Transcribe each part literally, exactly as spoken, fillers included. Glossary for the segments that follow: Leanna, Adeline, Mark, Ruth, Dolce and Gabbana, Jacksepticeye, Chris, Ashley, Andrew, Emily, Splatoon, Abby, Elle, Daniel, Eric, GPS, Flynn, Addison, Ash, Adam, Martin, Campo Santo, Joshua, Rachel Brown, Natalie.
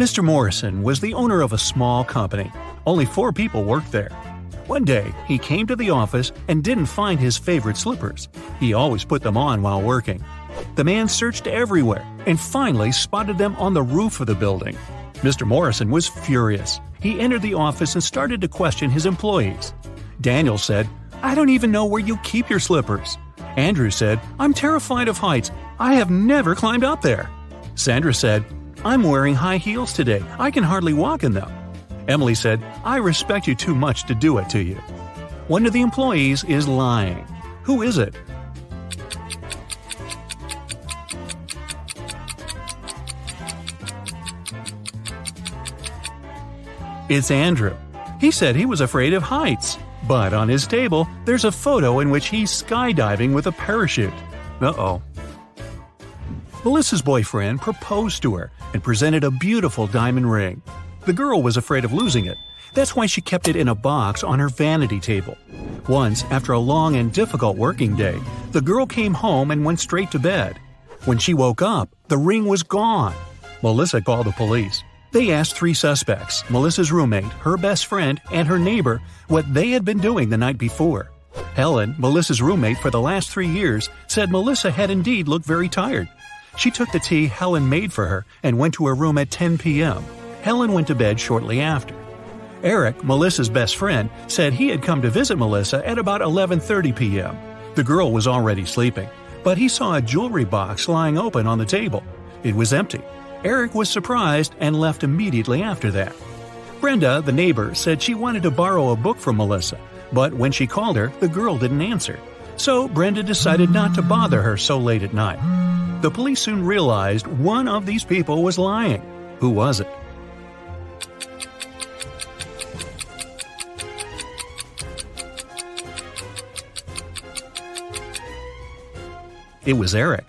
Mister Morrison was the owner of a small company. Only four people worked there. One day, he came to the office and didn't find his favorite slippers. He always put them on while working. The man searched everywhere and finally spotted them on the roof of the building. Mister Morrison was furious. He entered the office and started to question his employees. Daniel said, "I don't even know where you keep your slippers." Andrew said, "I'm terrified of heights. I have never climbed up there." Sandra said, "I'm wearing high heels today. I can hardly walk in them." Emily said, "I respect you too much to do it to you." One of the employees is lying. Who is it? It's Andrew. He said he was afraid of heights, but on his table, there's a photo in which he's skydiving with a parachute. Uh-oh. Melissa's boyfriend proposed to her and presented a beautiful diamond ring. The girl was afraid of losing it. That's why she kept it in a box on her vanity table. Once, after a long and difficult working day, the girl came home and went straight to bed. When she woke up, the ring was gone. Melissa called the police. They asked three suspects, Melissa's roommate, her best friend, and her neighbor, what they had been doing the night before. Helen, Melissa's roommate for the last three years, said Melissa had indeed looked very tired. She took the tea Helen made for her and went to her room at ten p m Helen went to bed shortly after. Eric, Melissa's best friend, said he had come to visit Melissa at about eleven thirty p m The girl was already sleeping, but he saw a jewelry box lying open on the table. It was empty. Eric was surprised and left immediately after that. Brenda, the neighbor, said she wanted to borrow a book from Melissa, but when she called her, the girl didn't answer. So Brenda decided not to bother her so late at night. The police soon realized one of these people was lying. Who was it? It was Eric.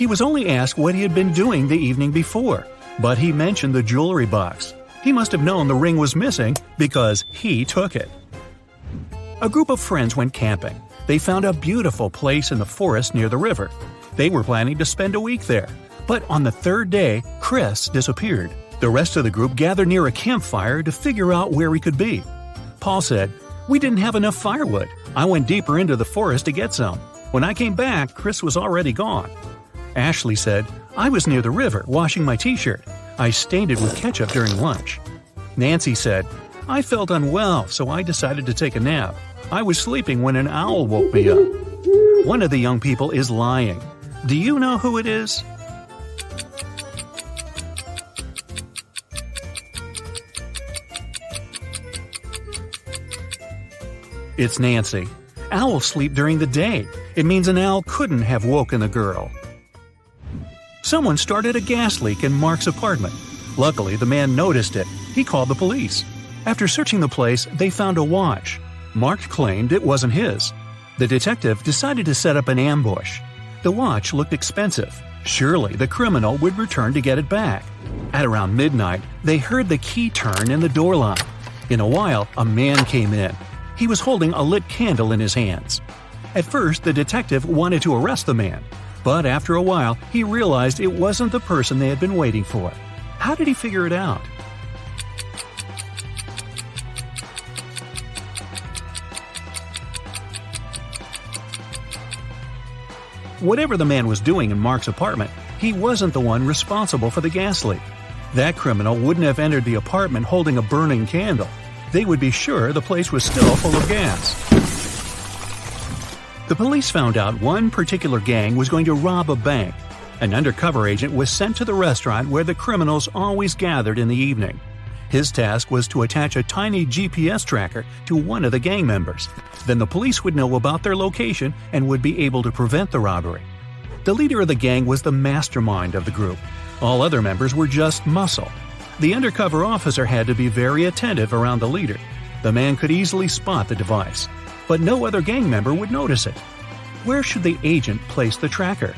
He was only asked what he had been doing the evening before, but he mentioned the jewelry box. He must have known the ring was missing because he took it. A group of friends went camping. They found a beautiful place in the forest near the river. They were planning to spend a week there. But on the third day, Chris disappeared. The rest of the group gathered near a campfire to figure out where he could be. Paul said, "We didn't have enough firewood. I went deeper into the forest to get some. When I came back, Chris was already gone." Ashley said, "I was near the river washing my t-shirt. I stained it with ketchup during lunch." Nancy said, "I felt unwell, so I decided to take a nap. I was sleeping when an owl woke me up." One of the young people is lying. Do you know who it is? It's Nancy. Owls sleep during the day. It means an owl couldn't have woken the girl. Someone started a gas leak in Mark's apartment. Luckily, the man noticed it. He called the police. After searching the place, they found a watch. Mark claimed it wasn't his. The detective decided to set up an ambush. The watch looked expensive. Surely the criminal would return to get it back. At around midnight, they heard the key turn in the door lock. In a while, a man came in. He was holding a lit candle in his hands. At first, the detective wanted to arrest the man, but after a while, he realized it wasn't the person they had been waiting for. How did he figure it out? Whatever the man was doing in Mark's apartment, he wasn't the one responsible for the gas leak. That criminal wouldn't have entered the apartment holding a burning candle. They would be sure the place was still full of gas. The police found out one particular gang was going to rob a bank. An undercover agent was sent to the restaurant where the criminals always gathered in the evening. His task was to attach a tiny G P S tracker to one of the gang members. Then the police would know about their location and would be able to prevent the robbery. The leader of the gang was the mastermind of the group. All other members were just muscle. The undercover officer had to be very attentive around the leader. The man could easily spot the device, but no other gang member would notice it. Where should the agent place the tracker?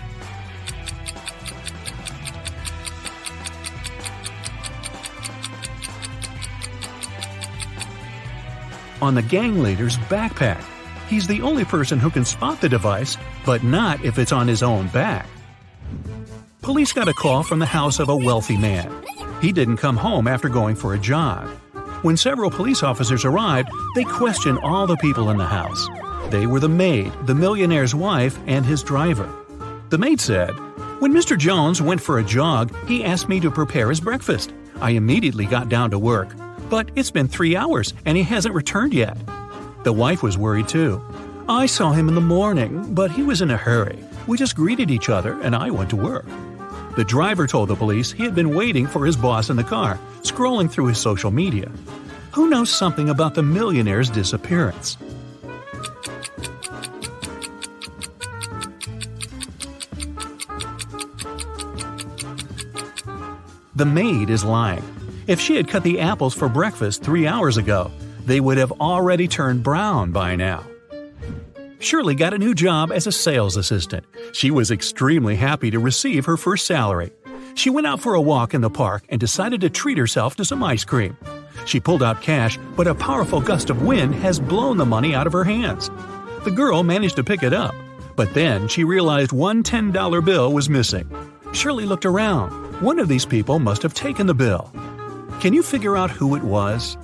On the gang leader's backpack. He's the only person who can spot the device, but not if it's on his own back. Police got a call from the house of a wealthy man. He didn't come home after going for a jog. When several police officers arrived, they questioned all the people in the house. They were the maid, the millionaire's wife, and his driver. The maid said, "When Mister Jones went for a jog, he asked me to prepare his breakfast. I immediately got down to work. But it's been three hours, and he hasn't returned yet." The wife was worried too. "I saw him in the morning, but he was in a hurry. We just greeted each other, and I went to work." The driver told the police he had been waiting for his boss in the car, scrolling through his social media. Who knows something about the millionaire's disappearance? The maid is lying. If she had cut the apples for breakfast three hours ago, they would have already turned brown by now. Shirley got a new job as a sales assistant. She was extremely happy to receive her first salary. She went out for a walk in the park and decided to treat herself to some ice cream. She pulled out cash, but a powerful gust of wind has blown the money out of her hands. The girl managed to pick it up, but then she realized one ten dollar bill was missing. Shirley looked around. One of these people must have taken the bill. Can you figure out who it was?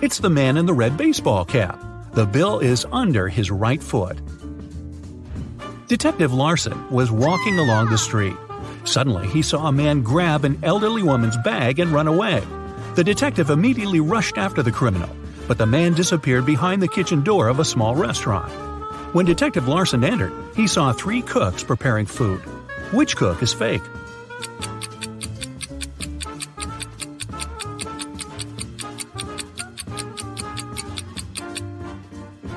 It's the man in the red baseball cap. The bill is under his right foot. Detective Larson was walking along the street. Suddenly, he saw a man grab an elderly woman's bag and run away. The detective immediately rushed after the criminal, but the man disappeared behind the kitchen door of a small restaurant. When Detective Larson entered, he saw three cooks preparing food. Which cook is fake?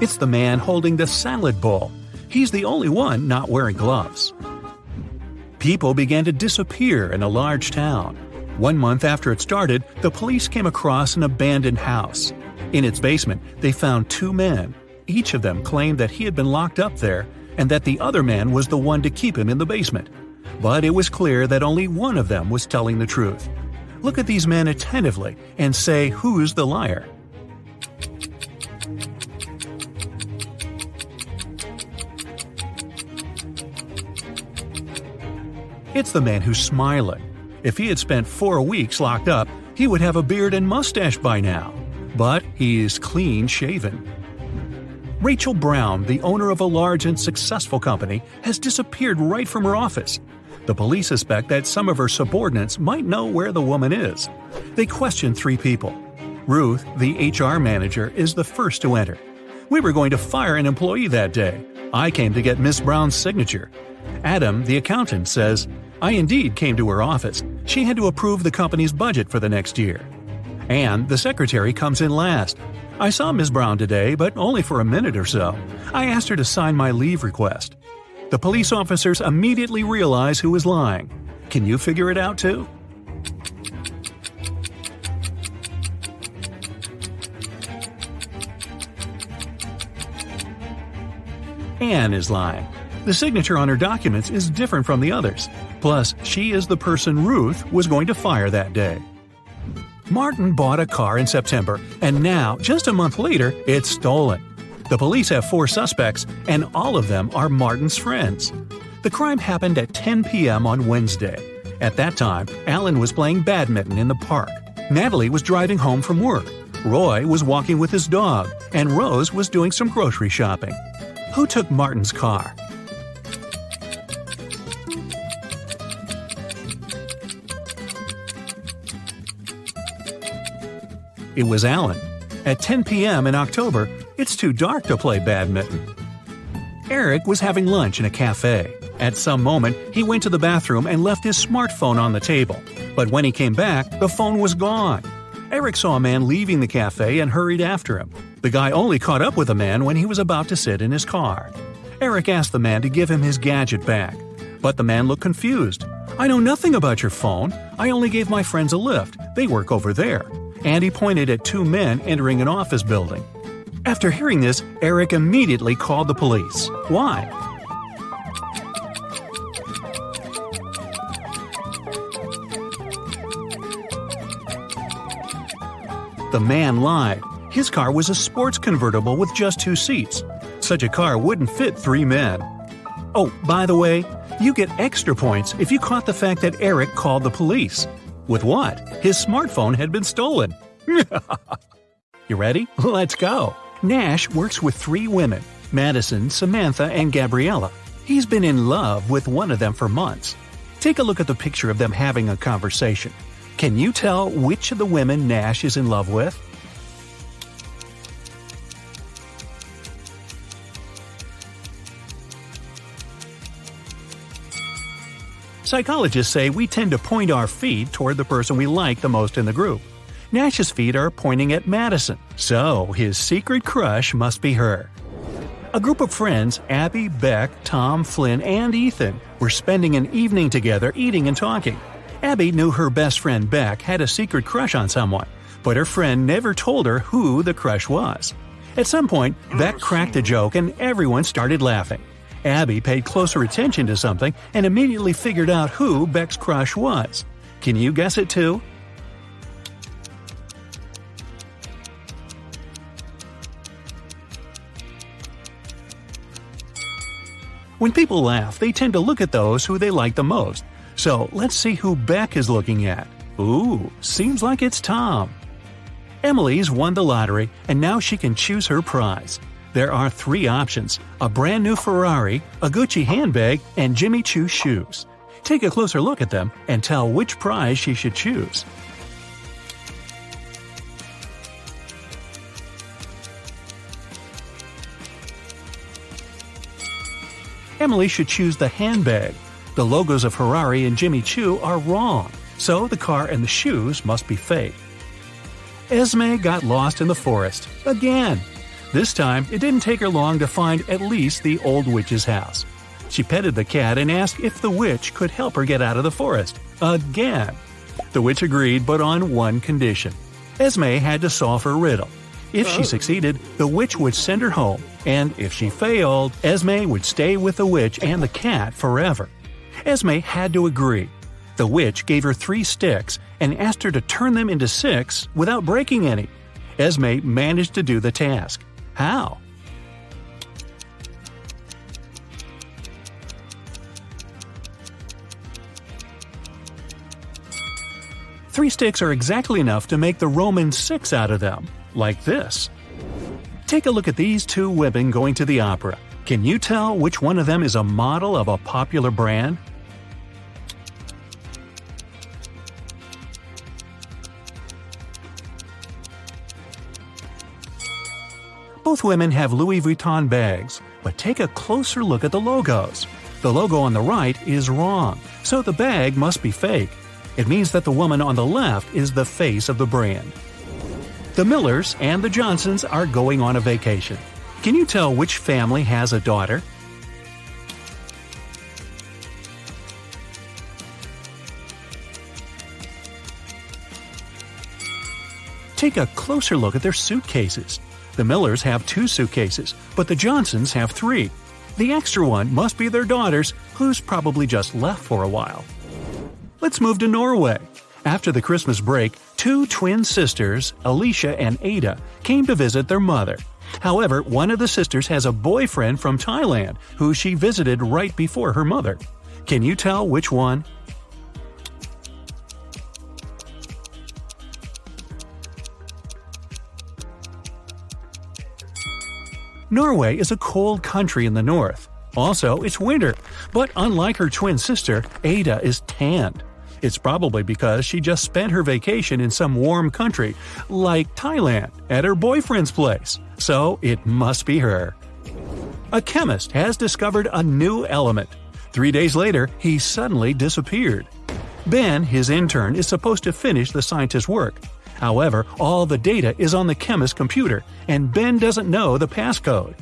It's the man holding the salad bowl. He's the only one not wearing gloves. People began to disappear in a large town. One month after it started, the police came across an abandoned house. In its basement, they found two men. Each of them claimed that he had been locked up there and that the other man was the one to keep him in the basement. But it was clear that only one of them was telling the truth. Look at these men attentively and say, who's the liar? It's the man who's smiling. If he had spent four weeks locked up, he would have a beard and mustache by now. But he is clean-shaven. Rachel Brown, the owner of a large and successful company, has disappeared right from her office. The police suspect that some of her subordinates might know where the woman is. They questioned three people. Ruth, the H R manager, is the first to enter. "We were going to fire an employee that day. I came to get Miss Brown's signature." Adam, the accountant, says, "I indeed came to her office. She had to approve the company's budget for the next year." And the secretary comes in last. "I saw Miss Brown today, but only for a minute or so. I asked her to sign my leave request." The police officers immediately realize who is lying. Can you figure it out too? Anne is lying. The signature on her documents is different from the others. Plus, she is the person Ruth was going to fire that day. Martin bought a car in September, and now, just a month later, it's stolen. The police have four suspects, and all of them are Martin's friends. The crime happened at ten p.m. on Wednesday. At that time, Alan was playing badminton in the park. Natalie was driving home from work. Roy was walking with his dog, and Rose was doing some grocery shopping. Who took Martin's car? It was Alan. At ten p.m. in October, it's too dark to play badminton. Eric was having lunch in a cafe. At some moment, he went to the bathroom and left his smartphone on the table. But when he came back, the phone was gone. Eric saw a man leaving the cafe and hurried after him. The guy only caught up with the man when he was about to sit in his car. Eric asked the man to give him his gadget back. But the man looked confused. "I know nothing about your phone. I only gave my friends a lift. They work over there." And he pointed at two men entering an office building. After hearing this, Eric immediately called the police. Why? The man lied. His car was a sports convertible with just two seats. Such a car wouldn't fit three men. Oh, by the way, you get extra points if you caught the fact that Eric called the police. With what? His smartphone had been stolen. You ready? Let's go. Nash works with three women, Madison, Samantha, and Gabriella. He's been in love with one of them for months. Take a look at the picture of them having a conversation. Can you tell which of the women Nash is in love with? Psychologists say we tend to point our feet toward the person we like the most in the group. Nash's feet are pointing at Madison, so his secret crush must be her. A group of friends, Abby, Beck, Tom, Flynn, and Ethan, were spending an evening together eating and talking. Abby knew her best friend Beck had a secret crush on someone, but her friend never told her who the crush was. At some point, Beck cracked a joke and everyone started laughing. Abby paid closer attention to something and immediately figured out who Beck's crush was. Can you guess it too? When people laugh, they tend to look at those who they like the most. So let's see who Beck is looking at. Ooh, seems like it's Tom. Emily's won the lottery and now she can choose her prize. There are three options: a brand new Ferrari, a Gucci handbag, and Jimmy Choo shoes. Take a closer look at them and tell which prize she should choose. Emily should choose the handbag. The logos of Ferrari and Jimmy Choo are wrong, so the car and the shoes must be fake. Esme got lost in the forest again. This time, it didn't take her long to find at least the old witch's house. She petted the cat and asked if the witch could help her get out of the forest. Again. The witch agreed, but on one condition. Esme had to solve her riddle. If she succeeded, the witch would send her home, and if she failed, Esme would stay with the witch and the cat forever. Esme had to agree. The witch gave her three sticks and asked her to turn them into six without breaking any. Esme managed to do the task. How? Three sticks are exactly enough to make the Roman six out of them, like this. Take a look at these two women going to the opera. Can you tell which one of them is a model of a popular brand? Both women have Louis Vuitton bags, but take a closer look at the logos. The logo on the right is wrong, so the bag must be fake. It means that the woman on the left is the face of the brand. The Millers and the Johnsons are going on a vacation. Can you tell which family has a daughter? Take a closer look at their suitcases. The Millers have two suitcases, but the Johnsons have three. The extra one must be their daughter's, who's probably just left for a while. Let's move to Norway. After the Christmas break, two twin sisters, Alicia and Ada, came to visit their mother. However, one of the sisters has a boyfriend from Thailand, who she visited right before her mother. Can you tell which one? Norway is a cold country in the north. Also, it's winter, but unlike her twin sister, Ada is tanned. It's probably because she just spent her vacation in some warm country, like Thailand, at her boyfriend's place. So it must be her. A chemist has discovered a new element. Three days later, he suddenly disappeared. Ben, his intern, is supposed to finish the scientist's work. However, all the data is on the chemist's computer, and Ben doesn't know the passcode.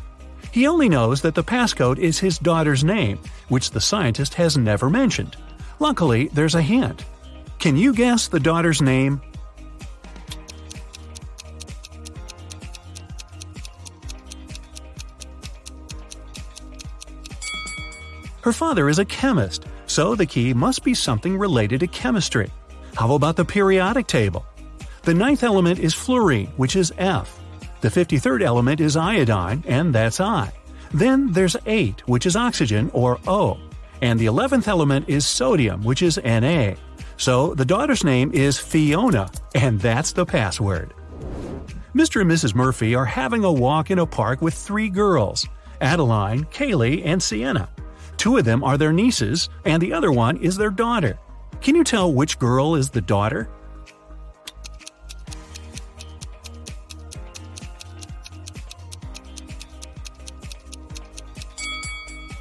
He only knows that the passcode is his daughter's name, which the scientist has never mentioned. Luckily, there's a hint. Can you guess the daughter's name? Her father is a chemist, so the key must be something related to chemistry. How about the periodic table? The ninth element is fluorine, which is F. The fifty-third element is iodine, and that's I. Then there's eight, which is oxygen, or O. And the eleventh element is sodium, which is Na. So the daughter's name is Fiona, and that's the password. Mister and Missus Murphy are having a walk in a park with three girls, Adeline, Kaylee, and Sienna. Two of them are their nieces, and the other one is their daughter. Can you tell which girl is the daughter?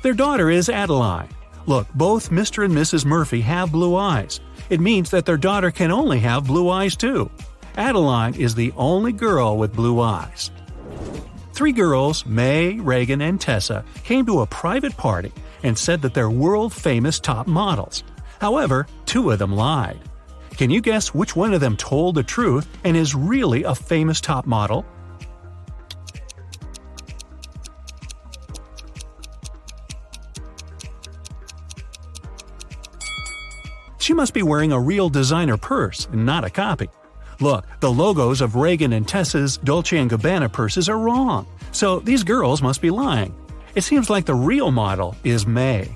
Their daughter is Adeline. Look, both Mister and Missus Murphy have blue eyes. It means that their daughter can only have blue eyes too. Adeline is the only girl with blue eyes. Three girls, May, Reagan, and Tessa, came to a private party and said that they're world-famous top models. However, two of them lied. Can you guess which one of them told the truth and is really a famous top model? She must be wearing a real designer purse, not a copy. Look, the logos of Reagan and Tessa's Dolce and Gabbana purses are wrong, so these girls must be lying. It seems like the real model is May.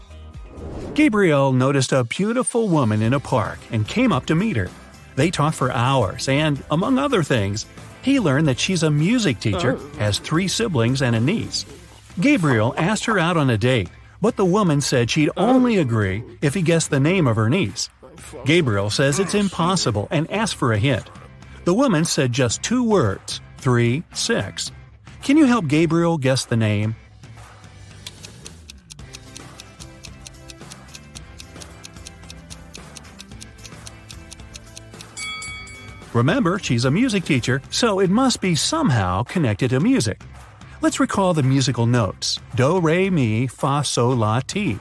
Gabriel noticed a beautiful woman in a park and came up to meet her. They talked for hours and, among other things, he learned that she's a music teacher, has three siblings and a niece. Gabriel asked her out on a date, but the woman said she'd only agree if he guessed the name of her niece. Gabriel says it's impossible and asks for a hint. The woman said just two words, three, six. Can you help Gabriel guess the name? Remember, she's a music teacher, so it must be somehow connected to music. Let's recall the musical notes, do, re, mi, fa, sol, la, ti.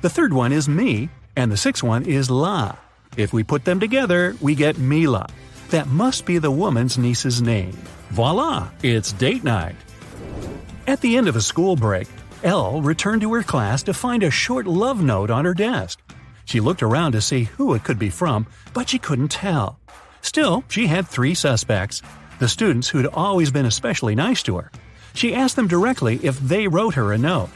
The third one is mi, and the sixth one is la. If we put them together, we get Mila. That must be the woman's niece's name. Voila! It's date night! At the end of a school break, Elle returned to her class to find a short love note on her desk. She looked around to see who it could be from, but she couldn't tell. Still, she had three suspects, the students who'd always been especially nice to her. She asked them directly if they wrote her a note.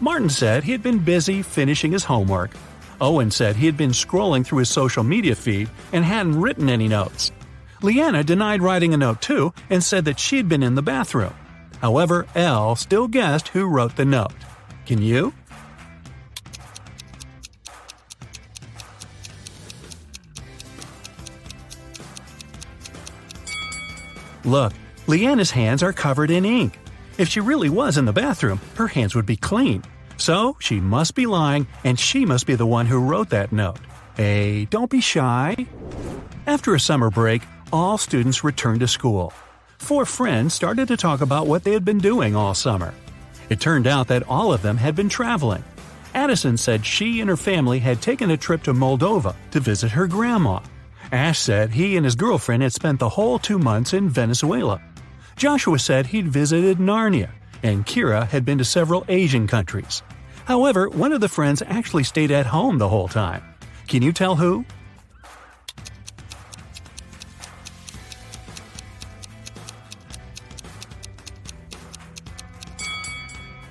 Martin said he had been busy finishing his homework. Owen said he had been scrolling through his social media feed and hadn't written any notes. Leanna denied writing a note too and said that she'd been in the bathroom. However, Elle still guessed who wrote the note. Can you? Look, Leanna's hands are covered in ink. If she really was in the bathroom, her hands would be clean. So she must be lying, and she must be the one who wrote that note. Hey, don't be shy. After a summer break, all students returned to school. Four friends started to talk about what they had been doing all summer. It turned out that all of them had been traveling. Addison said she and her family had taken a trip to Moldova to visit her grandma. Ash said he and his girlfriend had spent the whole two months in Venezuela. Joshua said he'd visited Narnia, and Kira had been to several Asian countries. However, one of the friends actually stayed at home the whole time. Can you tell who?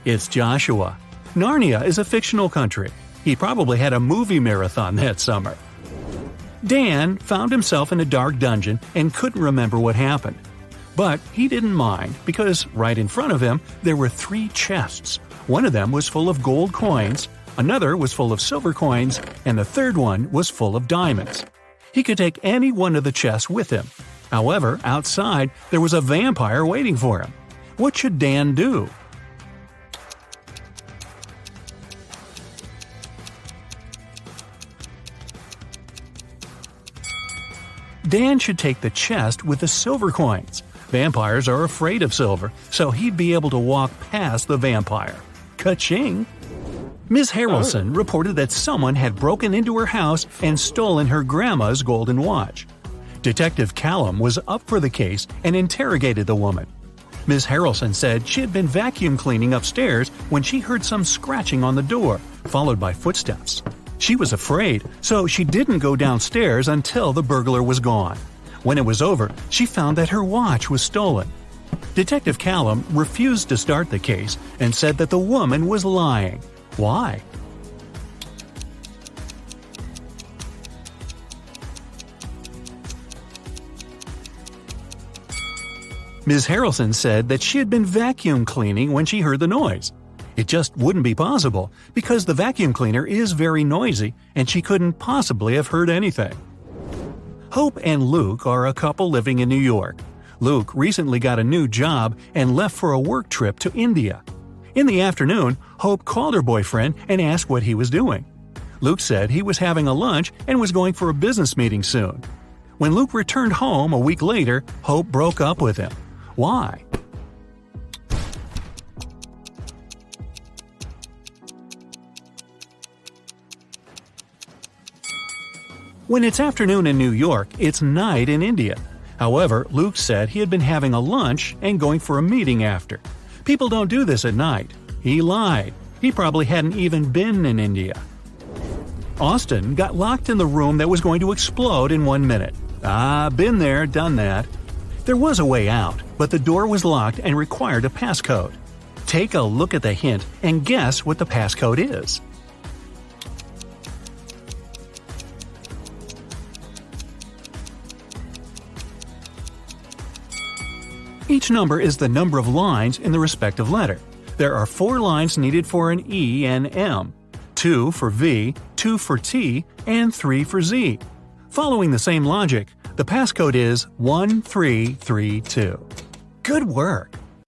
It's Joshua. Narnia is a fictional country. He probably had a movie marathon that summer. Dan found himself in a dark dungeon and couldn't remember what happened. But he didn't mind, because right in front of him there were three chests. One of them was full of gold coins, another was full of silver coins, and the third one was full of diamonds. He could take any one of the chests with him. However, outside there was a vampire waiting for him. What should Dan do? Dan should take the chest with the silver coins. Vampires are afraid of silver, so he'd be able to walk past the vampire. Ka-ching! Miss Harrelson oh. reported that someone had broken into her house and stolen her grandma's golden watch. Detective Callum was up for the case and interrogated the woman. Miss Harrelson said she had been vacuum cleaning upstairs when she heard some scratching on the door, followed by footsteps. She was afraid, so she didn't go downstairs until the burglar was gone. When it was over, she found that her watch was stolen. Detective Callum refused to start the case and said that the woman was lying. Why? Miss Harrelson said that she had been vacuum cleaning when she heard the noise. It just wouldn't be possible, because the vacuum cleaner is very noisy and she couldn't possibly have heard anything. Hope and Luke are a couple living in New York. Luke recently got a new job and left for a work trip to India. In the afternoon, Hope called her boyfriend and asked what he was doing. Luke said he was having a lunch and was going for a business meeting soon. When Luke returned home a week later, Hope broke up with him. Why? When it's afternoon in New York, it's night in India. However, Luke said he had been having a lunch and going for a meeting after. People don't do this at night. He lied. He probably hadn't even been in India. Austin got locked in the room that was going to explode in one minute. Ah, been there, done that. There was a way out, but the door was locked and required a passcode. Take a look at the hint and guess what the passcode is. Each number is the number of lines in the respective letter. There are four lines needed for an E and M, two for V, two for T, and three for Z. Following the same logic, the passcode is one three three two. Good work!